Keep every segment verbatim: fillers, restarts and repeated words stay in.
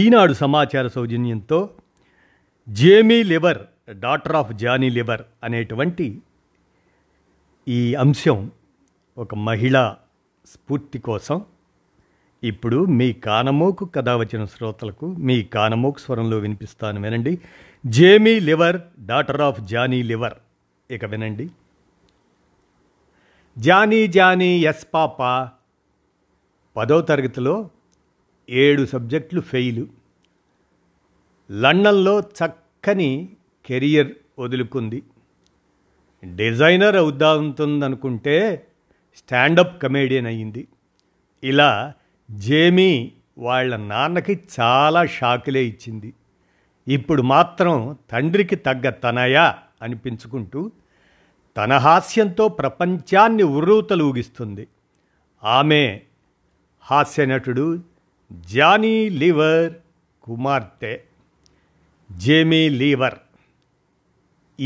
ఈనాడు సమాచార సౌజన్యంతో Jamie lever, daughter of Johnny lever అనేటువంటి ఈ అంశం, ఒక మహిళా స్ఫూర్తి కోసం ఇప్పుడు మీ కానమోకు కథ వచ్చిన శ్రోతలకు మీ కానమోకు స్వరంలో వినిపిస్తాను, వినండి. Jamie lever, daughter of Johnny lever. ఇక వినండి. జానీ జానీ ఎస్ పాపా. పదో తరగతిలో ఏడు సబ్జెక్టులు ఫెయిలు. లండన్లో చక్కని కెరియర్ వదులుకుంది. డిజైనర్ అవుదాంటుందనుకుంటే స్టాండప్ కమేడియన్ అయ్యింది. ఇలా జేమీ వాళ్ళ నాన్నకి చాలా షాకులే ఇచ్చింది. ఇప్పుడు మాత్రం తండ్రికి తగ్గ తనయా అనిపించుకుంటూ తన హాస్యంతో ప్రపంచాన్ని ఉర్రూతలు ఊగిస్తుంది. ఆమె హాస్యనటుడు జానీ లీవర్ కుమార్తె జేమీ లీవర్.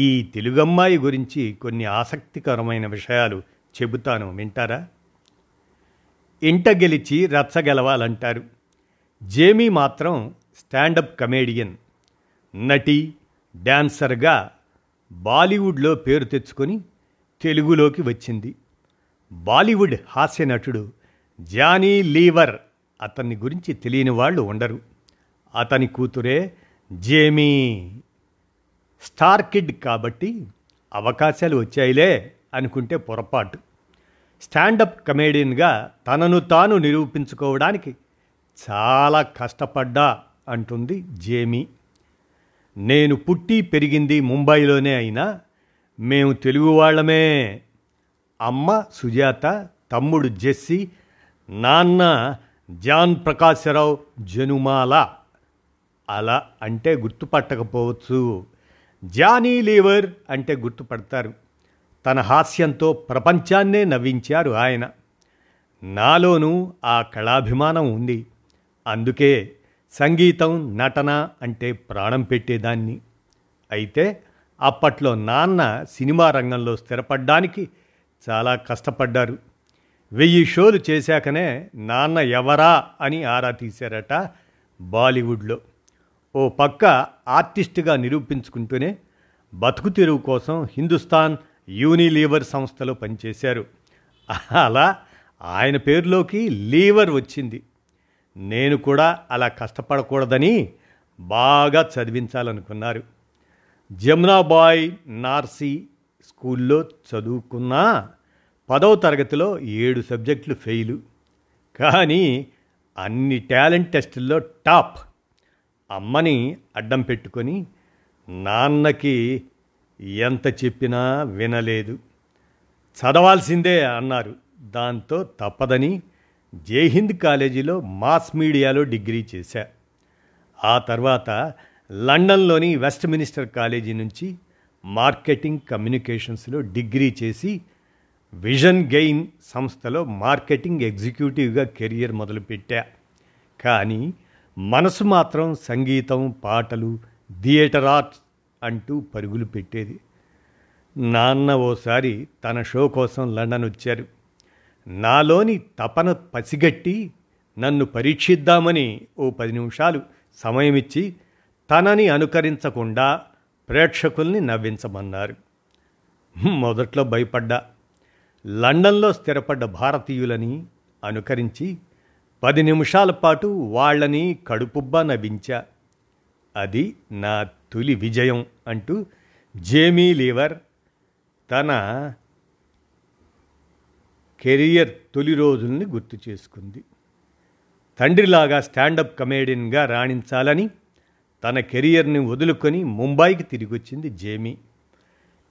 ఈ తెలుగమ్మాయి గురించి కొన్ని ఆసక్తికరమైన విషయాలు చెబుతాను, వింటారా? ఇంట గెలిచి రచ్చ గెలవాలంటారు. జేమీ మాత్రం స్టాండప్ కమేడియన్, నటి, డ్యాన్సర్గా బాలీవుడ్లో పేరు తెచ్చుకొని తెలుగులోకి వచ్చింది. బాలీవుడ్ హాస్యనటుడు జానీ లీవర్, అతన్ని గురించి తెలియని వాళ్ళు ఉండరు. అతని కూతురే జేమీ. స్టార్ కిడ్ కాబట్టి అవకాశాలు వచ్చాయిలే అనుకుంటే పొరపాటు. స్టాండప్ కమేడియన్గా తనను తాను నిరూపించుకోవడానికి చాలా కష్టపడ్డా అంటుంది జేమీ. నేను పుట్టి పెరిగింది ముంబైలోనే అయినా మేము తెలుగు వాళ్ళమే. అమ్మ సుజాత, తమ్ముడు జెస్సీ, నాన్న జాన్ ప్రకాశ్ రావు జనుమాల. అలా అంటే గుర్తుపట్టకపోవచ్చు, జానీ లీవర్ అంటే గుర్తుపడతారు. తన హాస్యంతో ప్రపంచాన్నే నవ్వించారు ఆయన. నాలోనూ ఆ కళాభిమానం ఉంది, అందుకే సంగీతం, నటన అంటే ప్రాణం పెట్టేదాన్ని. అయితే అప్పట్లో నాన్న సినిమా రంగంలో స్థిరపడడానికి చాలా కష్టపడ్డారు. వెయ్యి షోలు చేశాకనే నాన్న ఎవరా అని ఆరా తీశారట బాలీవుడ్లో. ఓ పక్క ఆర్టిస్టుగా నిరూపించుకుంటూనే బతుకు తెరువు కోసం హిందుస్థాన్ యూనిలీవర్ సంస్థలో పనిచేశారు. అలా ఆయన పేరులోకి లీవర్ వచ్చింది. నేను కూడా అలా కష్టపడకూడదని బాగా చదివించాలనుకున్నారు. జమునా బాయ్ నార్సీ స్కూల్లో చదువుకున్నా పదవ తరగతిలో ఏడు సబ్జెక్టులు ఫెయిలు, కానీ అన్ని టాలెంట్ టెస్టుల్లో టాప్. అమ్మని అడ్డం పెట్టుకొని నాన్నకి ఎంత చెప్పినా వినలేదు. చదవాల్సిందే అన్నారు. దాంతో తప్పదని జైహింద్ కాలేజీలో మాస్ మీడియాలో డిగ్రీ చేశా. ఆ తర్వాత లండన్లోని వెస్ట్మినిస్టర్ కాలేజీ నుంచి మార్కెటింగ్ కమ్యూనికేషన్స్లో డిగ్రీ చేసి విజన్ గెయిన్ సంస్థలో మార్కెటింగ్ ఎగ్జిక్యూటివ్గా కెరియర్ మొదలుపెట్టా. కానీ మనసు మాత్రం సంగీతం, పాటలు, థియేటర్ ఆర్ట్స్ అంటూ పరుగులు పెట్టేది. నాన్న ఓసారి తన షో కోసం లండన్ వచ్చారు. నాలోని తపన పసిగట్టి నన్ను పరీక్షిద్దామని ఓ పది నిమిషాలు సమయం ఇచ్చి తనని అనుకరించకుండా ప్రేక్షకుల్ని నవ్వించమన్నారు. మొదట్లో భయపడ్డా. లండన్లో స్థిరపడ్డ భారతీయులని అనుకరించి పది నిమిషాల పాటు వాళ్ళని కడుపుబ్బా నవ్వించా. అది నా తొలి విజయం అంటూ జేమీ లీవర్ తన కెరియర్ తొలి రోజుల్ని గుర్తు చేసుకుంది. తండ్రిలాగా స్టాండప్ కమేడియన్గా రాణించాలని తన కెరియర్ని వదులుకొని ముంబైకి తిరిగి వచ్చింది జేమీ.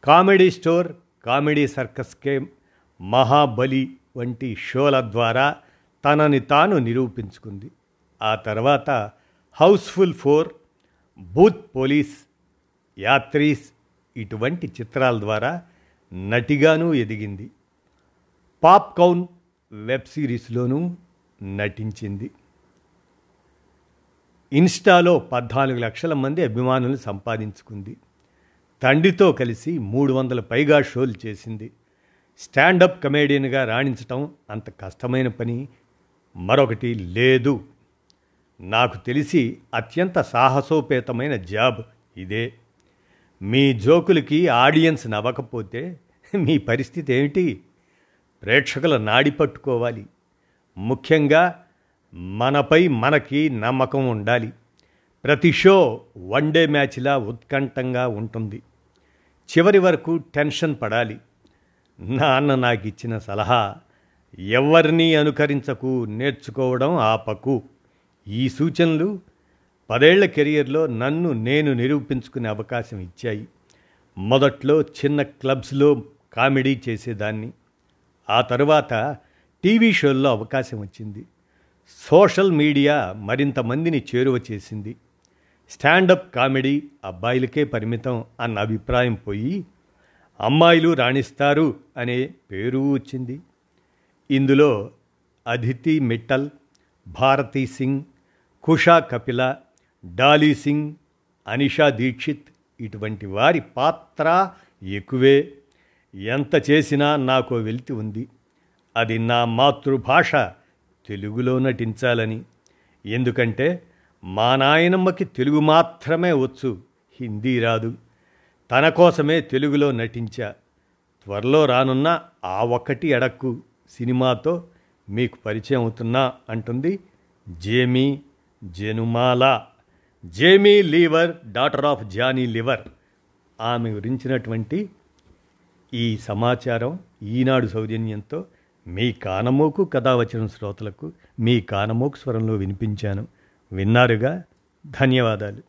కామెడీ స్టోర్, కామెడీ సర్కస్కే, మహాబలి వంటి షోల ద్వారా తనని తాను నిరూపించుకుంది. ఆ తర్వాత housefull four, Bhoot police, Yatris ఇటువంటి చిత్రాల ద్వారా నటిగానూ ఎదిగింది. పాప్కార్న్ వెబ్ సిరీస్లోనూ నటించింది. ఇన్స్టాలో పద్నాలుగు లక్షల మంది అభిమానులు సంపాదించుకుంది. తండ్రితో కలిసి మూడు వందల పైగా షోలు చేసింది. స్టాండప్ కమేడియన్గా రాణించటం అంత కష్టమైన పని మరొకటి లేదు. నాకు తెలిసి అత్యంత సాహసోపేతమైన జాబ్ ఇదే. మీ జోకులకి ఆడియన్స్ నవ్వకపోతే మీ పరిస్థితి ఏమిటి? ప్రేక్షకుల నాడి పట్టుకోవాలి. ముఖ్యంగా మనపై మనకి నమ్మకం ఉండాలి. ప్రతి షో వన్ డే మ్యాచ్లా ఉత్కంఠంగా ఉంటుంది. చివరి వరకు టెన్షన్ పడాలి. నాన్న నాకు ఇచ్చిన సలహా, ఎవరినీ అనుకరించకు, నేర్చుకోవడం ఆపకు. ఈ సూచనలు పదేళ్ల కెరియర్లో నన్ను నేను నిరూపించుకునే అవకాశం ఇచ్చాయి. మొదట్లో చిన్న క్లబ్స్లో కామెడీ చేసేదాన్ని. ఆ తర్వాత టీవీ షోల్లో అవకాశం వచ్చింది. సోషల్ మీడియా మరింత మందిని చేరువ చేసింది. స్టాండప్ కామెడీ అబ్బాయిలకే పరిమితం అన్న అభిప్రాయం పోయి అమ్మాయిలు రాణిస్తారు అనే పేరు వచ్చింది. ఇందులో అదితి మెట్టల్, భారతీ సింగ్, కుషా కపిల, డాలీ సింగ్, అనిషా దీక్షిత్ ఇటువంటి వారి పాత్ర ఎక్కువే. ఎంత చేసినా నాకు వెలితి ఉంది, అది నా మాతృభాష తెలుగులో నటించాలని. ఎందుకంటే మా నాయనమ్మకి తెలుగు మాత్రమే వచ్చు, హిందీ రాదు. తన కోసమే తెలుగులో నటించా. త్వరలో రానున్న ఆ ఒక్కటి అడక్కు సినిమాతో మీకు పరిచయం అవుతున్నా అంటుంది జేమీ జనుమాల. Jamie Lever, daughter of Johnny Lever. ఆమె గురించినటువంటి ఈ సమాచారం ఈనాడు సౌజన్యంతో మీ కానమోకు కథావచన శ్రోతలకు మీ కానమోకు స్వరంలో వినిపించాను. విన్నారుగా. ధన్యవాదాలు.